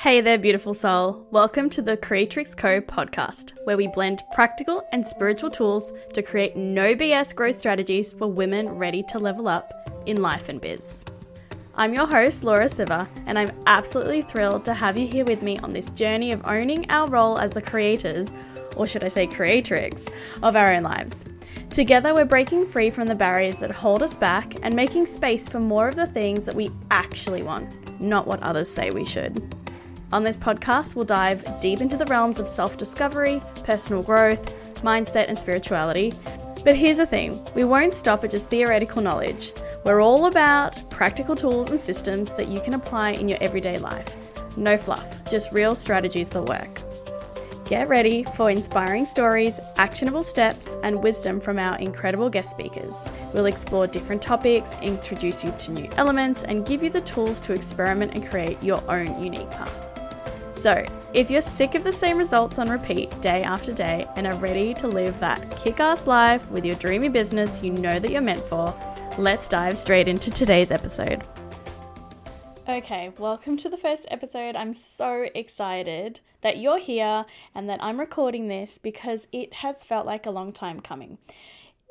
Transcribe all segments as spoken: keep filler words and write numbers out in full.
Hey there, beautiful soul. Welcome to the Creatrix Co podcast, where we blend practical and spiritual tools to create no B S growth strategies for women ready to level up in life and biz. I'm your host, Laura Siva, and I'm absolutely thrilled to have you here with me on this journey of owning our role as the creators, or should I say creatrix, of our own lives. Together, we're breaking free from the barriers that hold us back and making space for more of the things that we actually want, not what others say we should. On this podcast, we'll dive deep into the realms of self-discovery, personal growth, mindset, and spirituality. But here's the thing, we won't stop at just theoretical knowledge. We're all about practical tools and systems that you can apply in your everyday life. No fluff, just real strategies that work. Get ready for inspiring stories, actionable steps, and wisdom from our incredible guest speakers. We'll explore different topics, introduce you to new elements, and give you the tools to experiment and create your own unique path. So, if you're sick of the same results on repeat day after day and are ready to live that kick-ass life with your dreamy business you know that you're meant for, let's dive straight into today's episode. Okay, welcome to the first episode. I'm so excited that you're here and that I'm recording this because it has felt like a long time coming.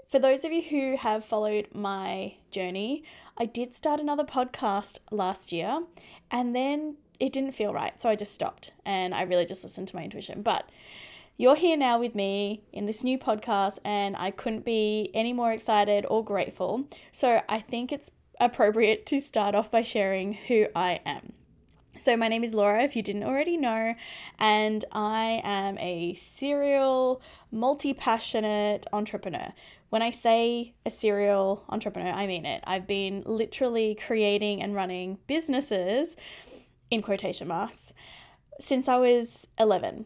For those of you who have followed my journey, I did start another podcast last year and then it didn't feel right, so I just stopped and I really just listened to my intuition. But you're here now with me in this new podcast and I couldn't be any more excited or grateful. So I think it's appropriate to start off by sharing who I am. So my name is Laura, if you didn't already know, and I am a serial, multi-passionate entrepreneur. When I say a serial entrepreneur, I mean it. I've been literally creating and running businesses in quotation marks, since I was eleven.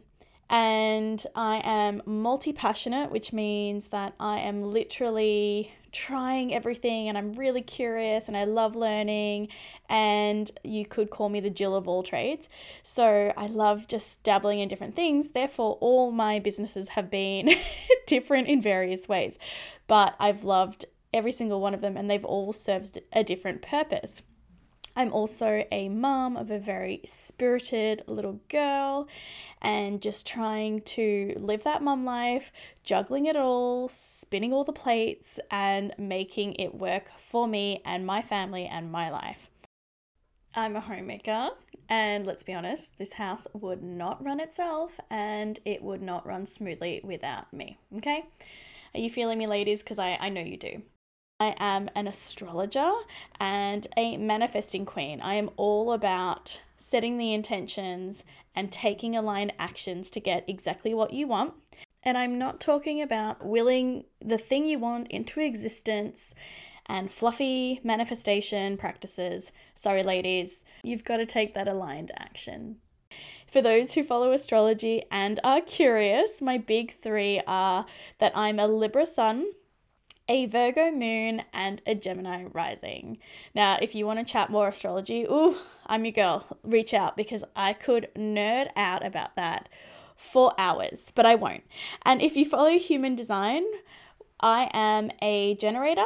And I am multi-passionate, which means that I am literally trying everything and I'm really curious and I love learning, and you could call me the Jill of all trades. So I love just dabbling in different things. Therefore, all my businesses have been different in various ways, but I've loved every single one of them and they've all served a different purpose. I'm also a mum of a very spirited little girl and just trying to live that mum life, juggling it all, spinning all the plates and making it work for me and my family and my life. I'm a homemaker and let's be honest, this house would not run itself and it would not run smoothly without me, okay? Are you feeling me, ladies? Because I, I know you do. I am an astrologer and a manifesting queen. I am all about setting the intentions and taking aligned actions to get exactly what you want. And I'm not talking about willing the thing you want into existence and fluffy manifestation practices. Sorry, ladies, you've got to take that aligned action. For those who follow astrology and are curious, my big three are that I'm a Libra sun, a Virgo moon, and a Gemini rising. Now, if you want to chat more astrology, ooh, I'm your girl. Reach out because I could nerd out about that for hours, but I won't. And if you follow human design, I am a generator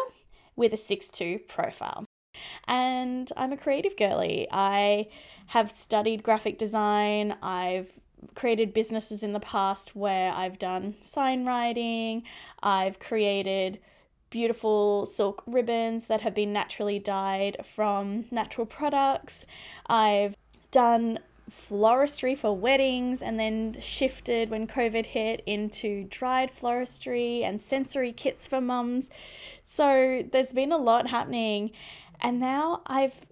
with a six two profile. And I'm a creative girly. I have studied graphic design. I've created businesses in the past where I've done sign writing. I've created beautiful silk ribbons that have been naturally dyed from natural products. I've done floristry for weddings and then shifted when COVID hit into dried floristry and sensory kits for mums. So there's been a lot happening and now I've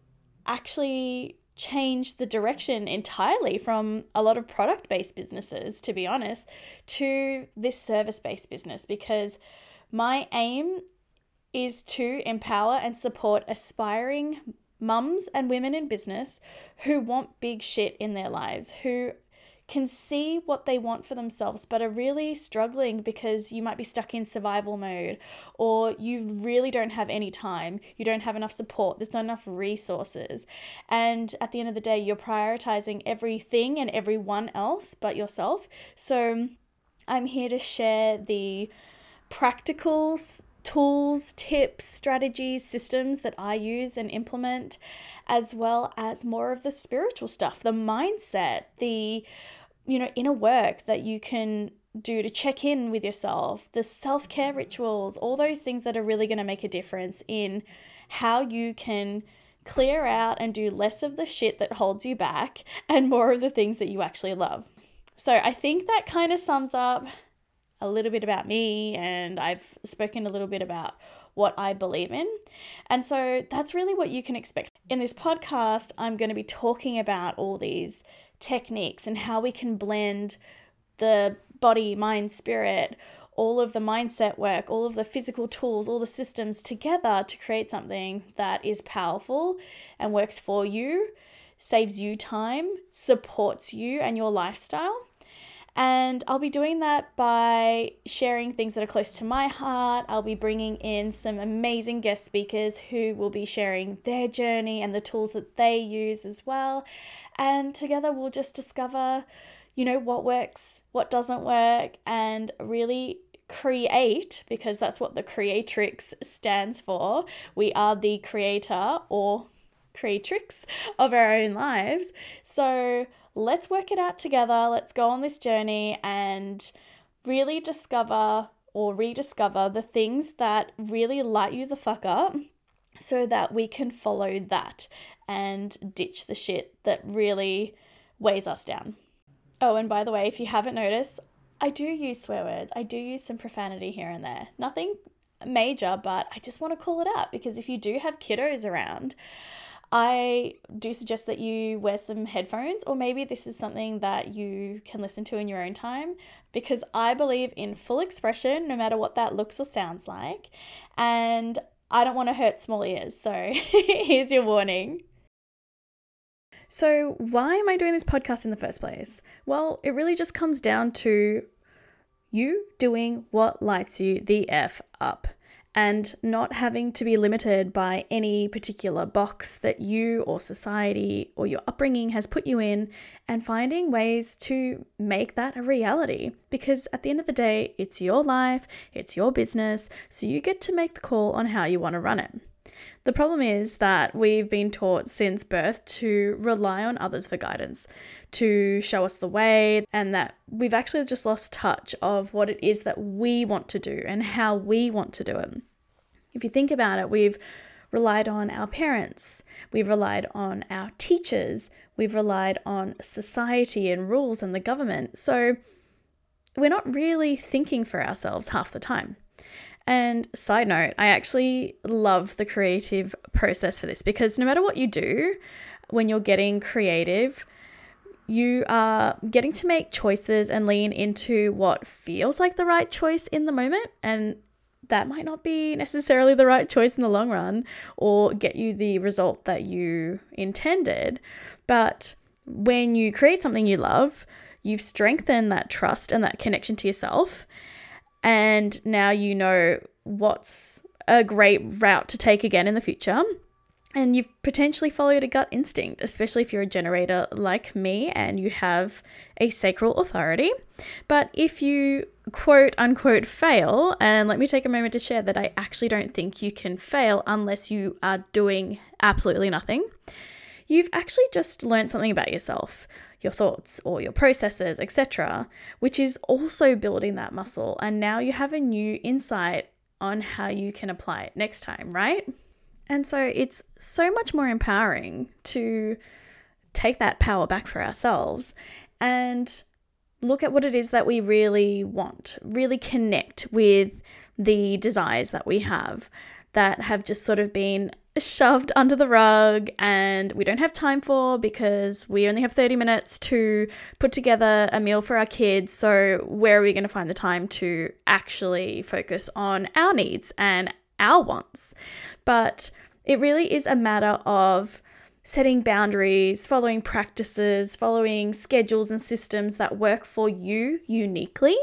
actually changed the direction entirely from a lot of product-based businesses, to be honest, to this service-based business because my aim is to empower and support aspiring mums and women in business who want big shit in their lives, who can see what they want for themselves but are really struggling because you might be stuck in survival mode or you really don't have any time, you don't have enough support, there's not enough resources. And at the end of the day, you're prioritizing everything and everyone else but yourself. So I'm here to share the practical tools, tips, strategies, systems that I use and implement, as well as more of the spiritual stuff, the mindset, the, you know, inner work that you can do to check in with yourself, the self-care rituals, all those things that are really going to make a difference in how you can clear out and do less of the shit that holds you back and more of the things that you actually love. So I think that kind of sums up a little bit about me, and I've spoken a little bit about what I believe in. And so that's really what you can expect. In this podcast, I'm going to be talking about all these techniques and how we can blend the body, mind, spirit, all of the mindset work, all of the physical tools, all the systems together to create something that is powerful and works for you, saves you time, supports you and your lifestyle. And I'll be doing that by sharing things that are close to my heart. I'll be bringing in some amazing guest speakers who will be sharing their journey and the tools that they use as well. And together we'll just discover, you know, what works, what doesn't work, and really create, because that's what the Creatrix stands for. We are the creator or creatrix of our own lives. So let's work it out together. Let's go on this journey and really discover or rediscover the things that really light you the fuck up so that we can follow that and ditch the shit that really weighs us down. Oh, and by the way, if you haven't noticed, I do use swear words. I do use some profanity here and there. Nothing major, but I just want to call it out because if you do have kiddos around, I do suggest that you wear some headphones, or maybe this is something that you can listen to in your own time, because I believe in full expression, no matter what that looks or sounds like, and I don't want to hurt small ears. So here's your warning. So why am I doing this podcast in the first place? Well, it really just comes down to you doing what lights you the F up and not having to be limited by any particular box that you or society or your upbringing has put you in, and finding ways to make that a reality. Because at the end of the day, it's your life, it's your business, so you get to make the call on how you want to run it. The problem is that we've been taught since birth to rely on others for guidance, to show us the way, and that we've actually just lost touch of what it is that we want to do and how we want to do it. If you think about it, we've relied on our parents, we've relied on our teachers, we've relied on society and rules and the government. So we're not really thinking for ourselves half the time. And side note, I actually love the creative process for this, because no matter what you do, when you're getting creative, you are getting to make choices and lean into what feels like the right choice in the moment. And that might not be necessarily the right choice in the long run or get you the result that you intended. But when you create something you love, you've strengthened that trust and that connection to yourself. And now you know what's a great route to take again in the future. And you've potentially followed a gut instinct, especially if you're a generator like me and you have a sacral authority. But if you quote unquote fail, and let me take a moment to share that I actually don't think you can fail unless you are doing absolutely nothing. You've actually just learned something about yourself, your thoughts or your processes, et cetera, which is also building that muscle. And now you have a new insight on how you can apply it next time, right? And so it's so much more empowering to take that power back for ourselves and look at what it is that we really want, really connect with the desires that we have that have just sort of been shoved under the rug and we don't have time for, because we only have thirty minutes to put together a meal for our kids. So where are we going to find the time to actually focus on our needs and our wants? But it really is a matter of setting boundaries, following practices, following schedules and systems that work for you uniquely,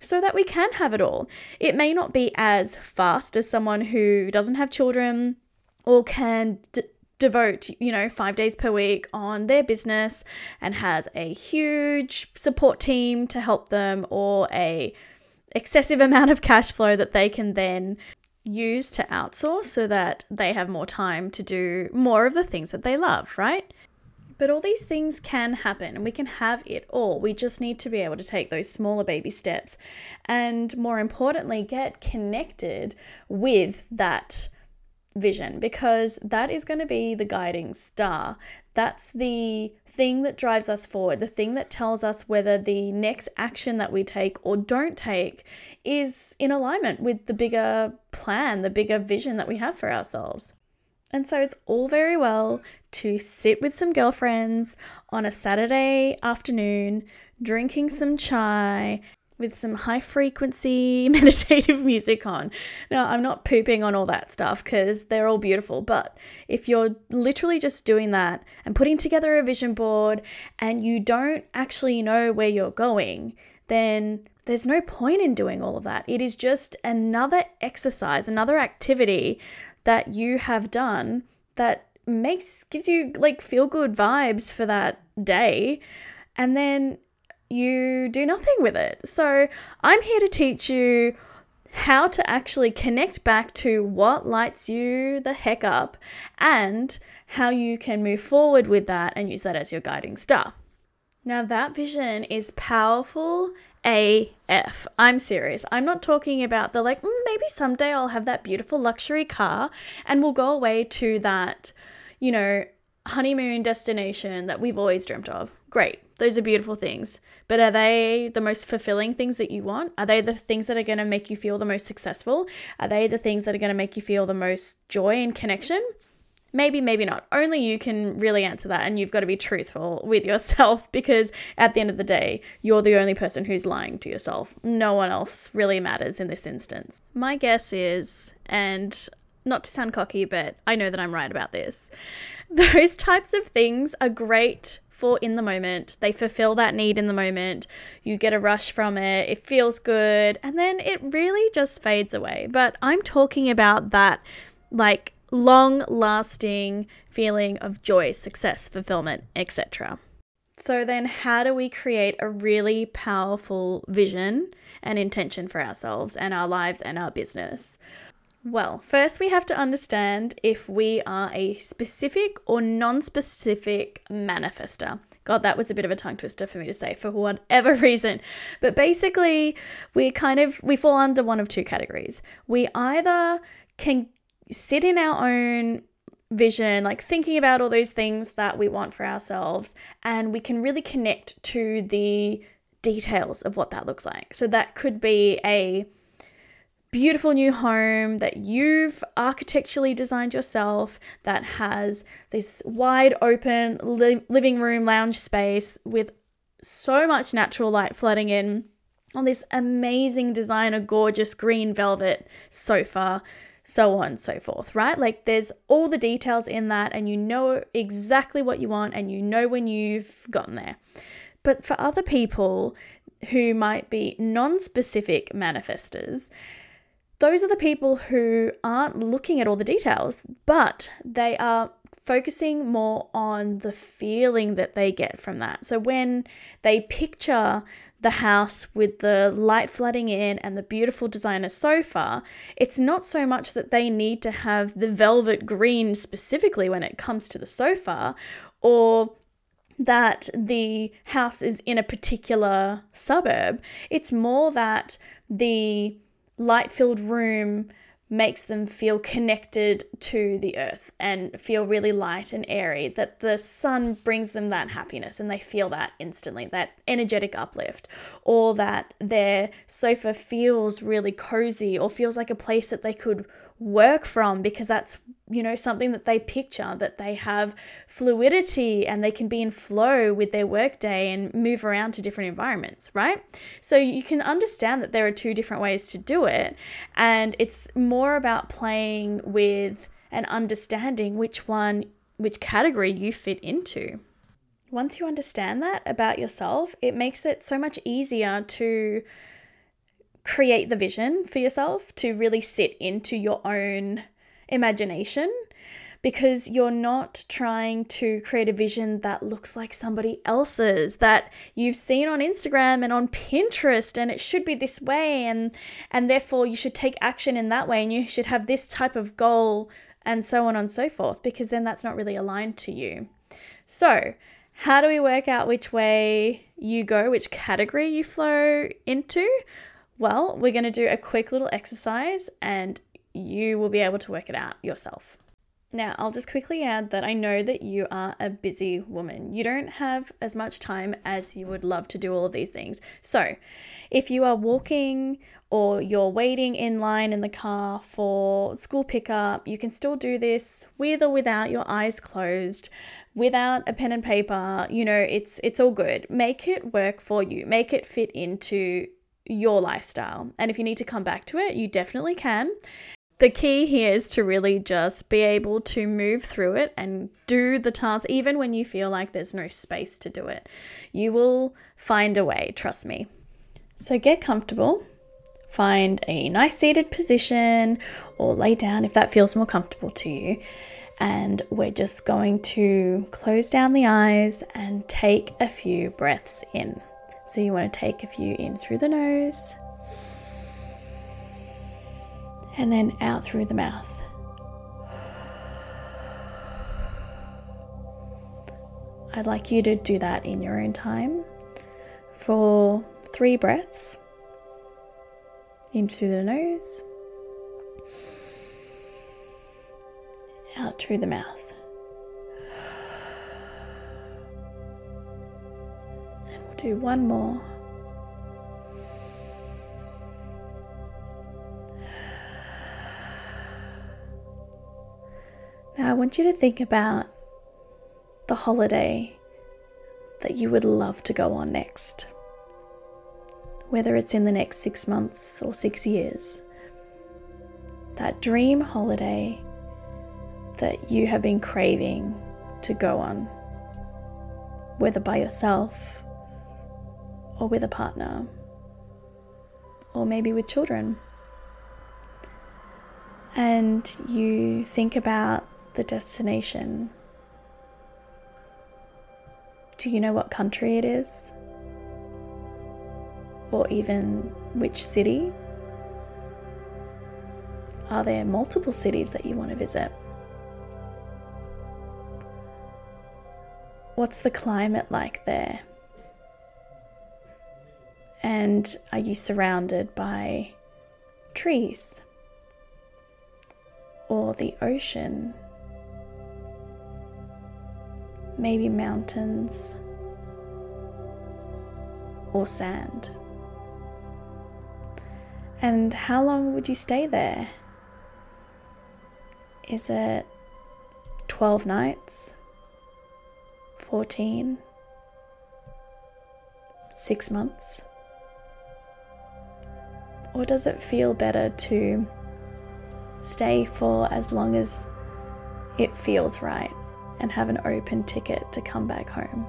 so that we can have it all. It may not be as fast as someone who doesn't have children or can d- devote, you know, five days per week on their business and has a huge support team to help them, or a excessive amount of cash flow that they can then use to outsource so that they have more time to do more of the things that they love, right? But all these things can happen and we can have it all. We just need to be able to take those smaller baby steps and, more importantly, get connected with that vision, because that is going to be the guiding star. That's the thing that drives us forward, the thing that tells us whether the next action that we take or don't take is in alignment with the bigger plan, the bigger vision that we have for ourselves. And so it's all very well to sit with some girlfriends on a Saturday afternoon, drinking some chai with some high frequency meditative music on. Now, I'm not pooping on all that stuff because they're all beautiful, but if you're literally just doing that and putting together a vision board and you don't actually know where you're going, then there's no point in doing all of that. It is just another exercise, another activity that you have done that makes, gives you like feel good vibes for that day, and then you do nothing with it. So I'm here to teach you how to actually connect back to what lights you the heck up and how you can move forward with that and use that as your guiding star. Now that vision is powerful A F. I'm serious. I'm not talking about the like, mm, maybe someday I'll have that beautiful luxury car and we'll go away to that, you know, honeymoon destination that we've always dreamt of. Great. Those are beautiful things. But are they the most fulfilling things that you want? Are they the things that are going to make you feel the most successful? Are they the things that are going to make you feel the most joy and connection? Maybe, maybe not. Only you can really answer that, and you've got to be truthful with yourself, because at the end of the day, you're the only person who's lying to yourself. No one else really matters in this instance. My guess is, and not to sound cocky, but I know that I'm right about this, those types of things are great for in the moment. They fulfill that need in the moment. You get a rush from it. It feels good. And then it really just fades away. But I'm talking about that, like, long-lasting feeling of joy, success, fulfillment, et cetera. So then how do we create a really powerful vision and intention for ourselves and our lives and our business? Well, first we have to understand if we are a specific or non-specific manifester. God, that was a bit of a tongue twister for me to say for whatever reason. But basically, we kind of, we fall under one of two categories. We either can sit in our own vision, like thinking about all those things that we want for ourselves, and we can really connect to the details of what that looks like. So that could be a beautiful new home that you've architecturally designed yourself that has this wide open li- living room lounge space with so much natural light flooding in, on this amazing designer, gorgeous green velvet sofa, so on and so forth, right? Like there's all the details in that, and you know exactly what you want, and you know when you've gotten there. But for other people who might be non-specific manifestors, those are the people who aren't looking at all the details, but they are focusing more on the feeling that they get from that. So when they picture the house with the light flooding in and the beautiful designer sofa, it's not so much that they need to have the velvet green specifically when it comes to the sofa, or that the house is in a particular suburb. It's more that the light-filled room makes them feel connected to the earth and feel really light and airy, that the sun brings them that happiness and they feel that instantly, that energetic uplift, or that their sofa feels really cozy or feels like a place that they could work from, because that's, you know, something that they picture, that they have fluidity and they can be in flow with their workday and move around to different environments, right? So you can understand that there are two different ways to do it, and it's more about playing with and understanding which one, which category you fit into. Once you understand that about yourself, it makes it so much easier to create the vision for yourself, to really sit into your own imagination, because you're not trying to create a vision that looks like somebody else's that you've seen on Instagram and on Pinterest, and it should be this way, and and therefore you should take action in that way, and you should have this type of goal, and so on and so forth, because then that's not really aligned to you. So how do we work out which way you go, which category you flow into? Well, we're going to do a quick little exercise and you will be able to work it out yourself. Now, I'll just quickly add that I know that you are a busy woman. You don't have as much time as you would love to do all of these things. So if you are walking or you're waiting in line in the car for school pickup, you can still do this with or without your eyes closed, without a pen and paper. You know, it's it's all good. Make it work for you. Make it fit into your lifestyle. And if you need to come back to it, you definitely can. The key here is to really just be able to move through it and do the task, even when you feel like there's no space to do it. You will find a way, trust me. So get comfortable, find a nice seated position or lay down if that feels more comfortable to you. And we're just going to close down the eyes and take a few breaths in. So you want to take a few in through the nose, and then out through the mouth. I'd like you to do that in your own time for three breaths. In through the nose, out through the mouth. And we'll do one more. Now, I want you to think about the holiday that you would love to go on next, whether it's in the next six months or six years. That dream holiday that you have been craving to go on, whether by yourself or with a partner, or maybe with children. And you think about the destination. Do you know what country it is? Or even which city? Are there multiple cities that you want to visit? What's the climate like there? And are you surrounded by trees? Or the ocean? Maybe mountains or sand. And how long would you stay there? Is it twelve nights? fourteen? six months? Or does it feel better to stay for as long as it feels right and have an open ticket to come back home?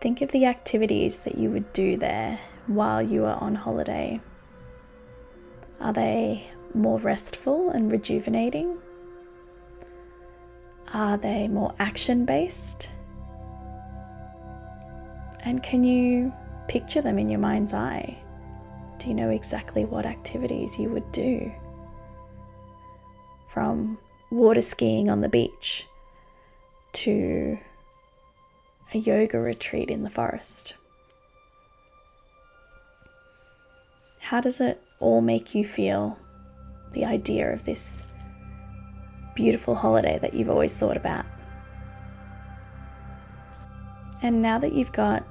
Think of the activities that you would do there while you are on holiday. Are they more restful and rejuvenating? Are they more action-based? And can you picture them in your mind's eye? Do you know exactly what activities you would do? From water skiing on the beach to a yoga retreat in the forest. How does it all make you feel, the idea of this beautiful holiday that you've always thought about? And now that you've got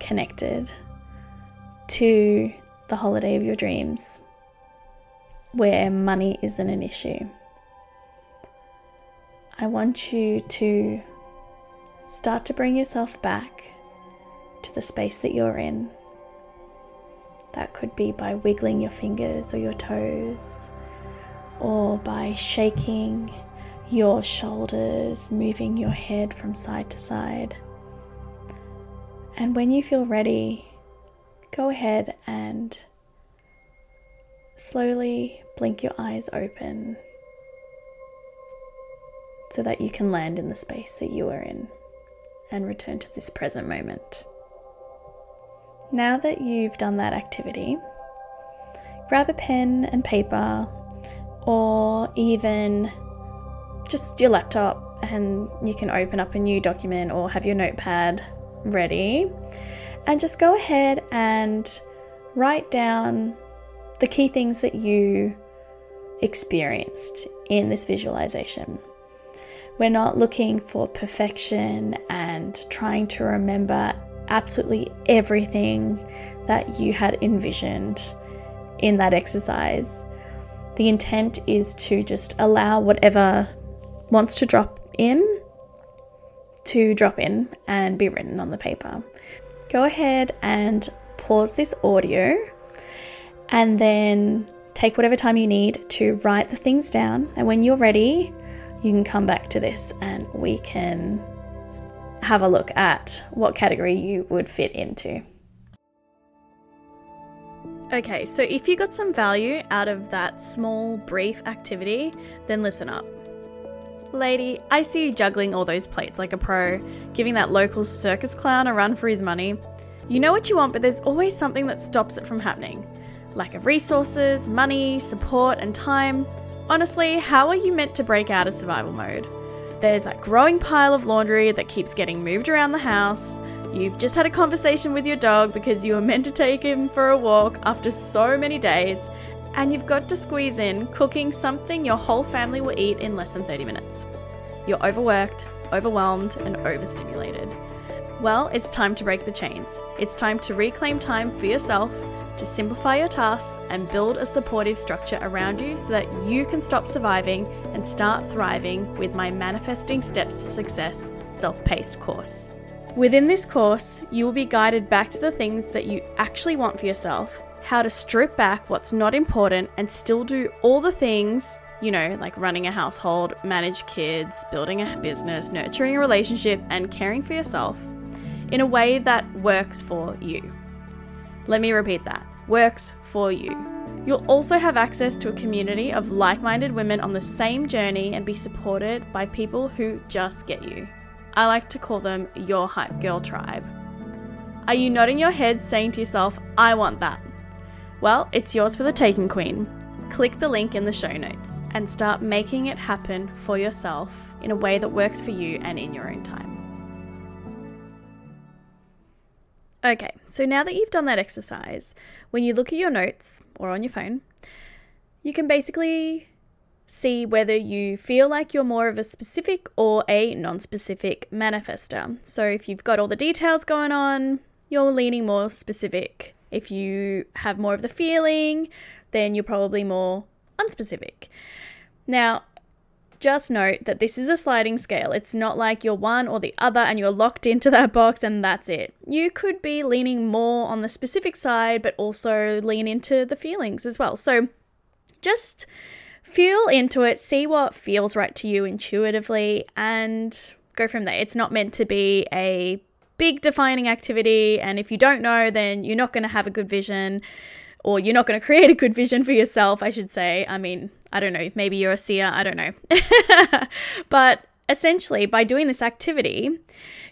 connected to the holiday of your dreams, where money isn't an issue, I want you to start to bring yourself back to the space that you're in. That could be by wiggling your fingers or your toes, or by shaking your shoulders, moving your head from side to side. And when you feel ready, go ahead and slowly blink your eyes open so that you can land in the space that you are in and return to this present moment. Now that you've done that activity, grab a pen and paper, or even just your laptop, and you can open up a new document or have your notepad ready, and just go ahead and write down the key things that you experienced in this visualization. We're not looking for perfection and trying to remember absolutely everything that you had envisioned in that exercise. The intent is to just allow whatever wants to drop in to drop in and be written on the paper. Go ahead and pause this audio and then take whatever time you need to write the things down, and when you're ready you can come back to this and we can have a look at what category you would fit into. Okay, so if you got some value out of that small, brief activity, then listen up. Lady, I see you juggling all those plates like a pro, giving that local circus clown a run for his money. You know what you want, but there's always something that stops it from happening. Lack of resources, money, support, and time. Honestly, how are you meant to break out of survival mode? There's that growing pile of laundry that keeps getting moved around the house. You've just had a conversation with your dog because you were meant to take him for a walk after so many days, and you've got to squeeze in cooking something your whole family will eat in less than thirty minutes. You're overworked, overwhelmed, and overstimulated. Well, it's time to break the chains. It's time to reclaim time for yourself, to simplify your tasks and build a supportive structure around you so that you can stop surviving and start thriving with my Manifesting Steps to Success self-paced course. Within this course, you will be guided back to the things that you actually want for yourself, how to strip back what's not important and still do all the things, you know, like running a household, manage kids, building a business, nurturing a relationship, and caring for yourself in a way that works for you. Let me repeat that. Works for you. You'll also have access to a community of like-minded women on the same journey and be supported by people who just get you. I like to call them your hype girl tribe. Are you nodding your head saying to yourself, I want that? Well, it's yours for the taking, queen. Click the link in the show notes and start making it happen for yourself in a way that works for you and in your own time. Okay, so now that you've done that exercise, when you look at your notes or on your phone, you can basically see whether you feel like you're more of a specific or a non-specific manifester. So if you've got all the details going on, you're leaning more specific. If you have more of the feeling, then you're probably more unspecific. Now, just note that this is a sliding scale. It's not like you're one or the other and you're locked into that box and that's it. You could be leaning more on the specific side, but also lean into the feelings as well. So just feel into it, see what feels right to you intuitively, and go from there. It's not meant to be a big defining activity, and if you don't know, then you're not going to have a good vision. Or you're not going to create a good vision for yourself, I should say. I mean, I don't know, maybe you're a seer, I don't know. But essentially, by doing this activity,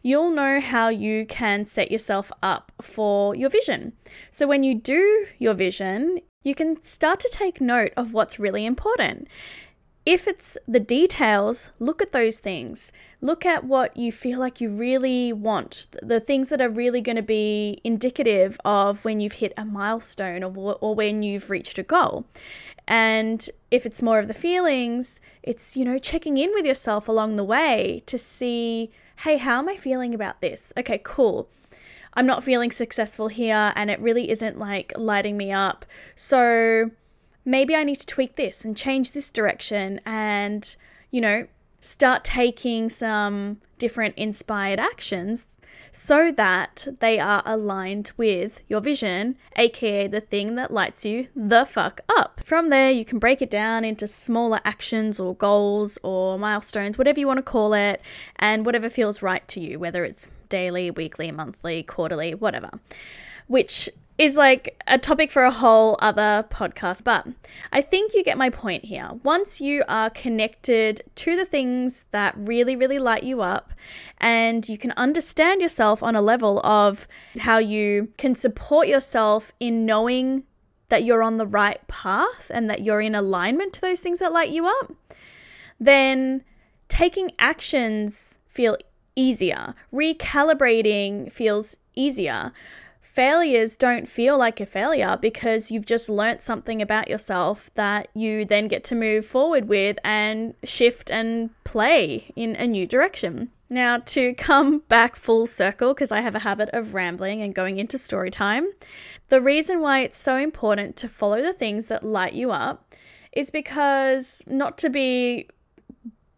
you'll know how you can set yourself up for your vision. So when you do your vision, you can start to take note of what's really important. If it's the details, look at those things. Look at what you feel like you really want, the things that are really going to be indicative of when you've hit a milestone or, or when you've reached a goal. And if it's more of the feelings, it's, you know, checking in with yourself along the way to see, hey, how am I feeling about this? Okay, cool. I'm not feeling successful here and it really isn't like lighting me up. So maybe I need to tweak this and change this direction and, you know, start taking some different inspired actions so that they are aligned with your vision, aka the thing that lights you the fuck up. From there, you can break it down into smaller actions or goals or milestones, whatever you want to call it, and whatever feels right to you, whether it's daily, weekly, monthly, quarterly, whatever, which is like a topic for a whole other podcast. But I think you get my point here. Once you are connected to the things that really, really light you up, and you can understand yourself on a level of how you can support yourself in knowing that you're on the right path and that you're in alignment to those things that light you up, then taking actions feel easier. Recalibrating feels easier. Failures don't feel like a failure because you've just learnt something about yourself that you then get to move forward with and shift and play in a new direction. Now, to come back full circle, because I have a habit of rambling and going into story time, the reason why it's so important to follow the things that light you up is because, not to be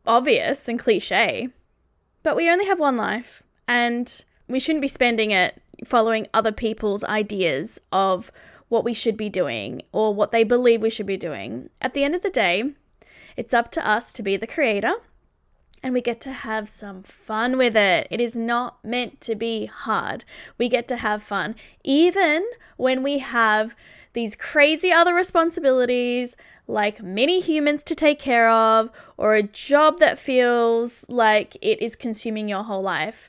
obvious and cliche, but we only have one life, and we shouldn't be spending it following other people's ideas of what we should be doing or what they believe we should be doing. At the end of the day, it's up to us to be the creator, and we get to have some fun with it. It is not meant to be hard. We get to have fun, even when we have these crazy other responsibilities, like many humans to take care of, or a job that feels like it is consuming your whole life.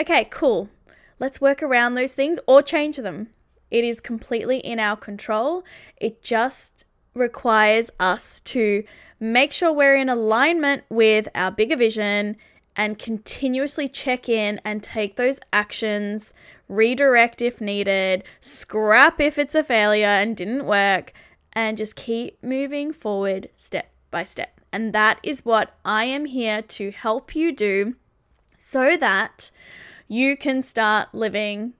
Okay, cool. Let's work around those things or change them. It is completely in our control. It just requires us to make sure we're in alignment with our bigger vision and continuously check in and take those actions, redirect if needed, scrap if it's a failure and didn't work, and just keep moving forward step by step. And that is what I am here to help you do, so that you can start living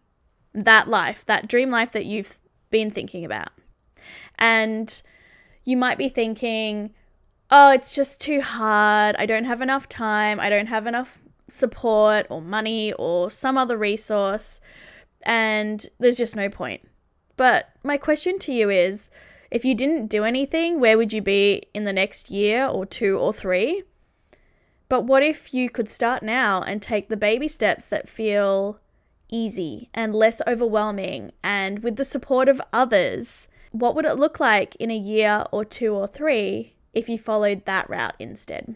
that life, that dream life that you've been thinking about. And you might be thinking, oh, it's just too hard. I don't have enough time. I don't have enough support or money or some other resource. And there's just no point. But my question to you is, if you didn't do anything, where would you be in the next year or two or three? But what if you could start now and take the baby steps that feel easy and less overwhelming and with the support of others? What would it look like in a year or two or three if you followed that route instead?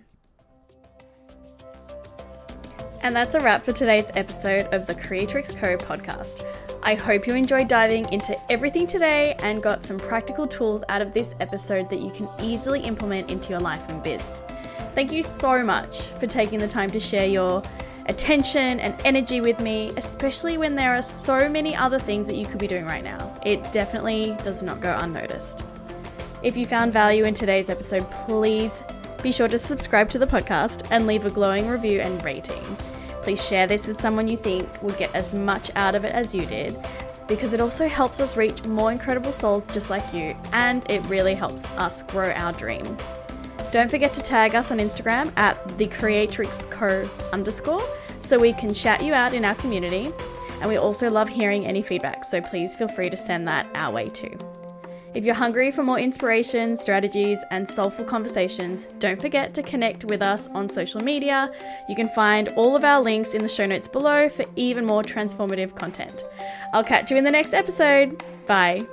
And that's a wrap for today's episode of the Creatrix Co podcast. I hope you enjoyed diving into everything today and got some practical tools out of this episode that you can easily implement into your life and biz. Thank you so much for taking the time to share your attention and energy with me, especially when there are so many other things that you could be doing right now. It definitely does not go unnoticed. If you found value in today's episode, please be sure to subscribe to the podcast and leave a glowing review and rating. Please share this with someone you think would get as much out of it as you did, because it also helps us reach more incredible souls just like you, and it really helps us grow our dream. Don't forget to tag us on Instagram at thecreatrixco underscore so we can shout you out in our community, and we also love hearing any feedback, so please feel free to send that our way too. If you're hungry for more inspiration, strategies, and soulful conversations, don't forget to connect with us on social media. You can find all of our links in the show notes below for even more transformative content. I'll catch you in the next episode. Bye.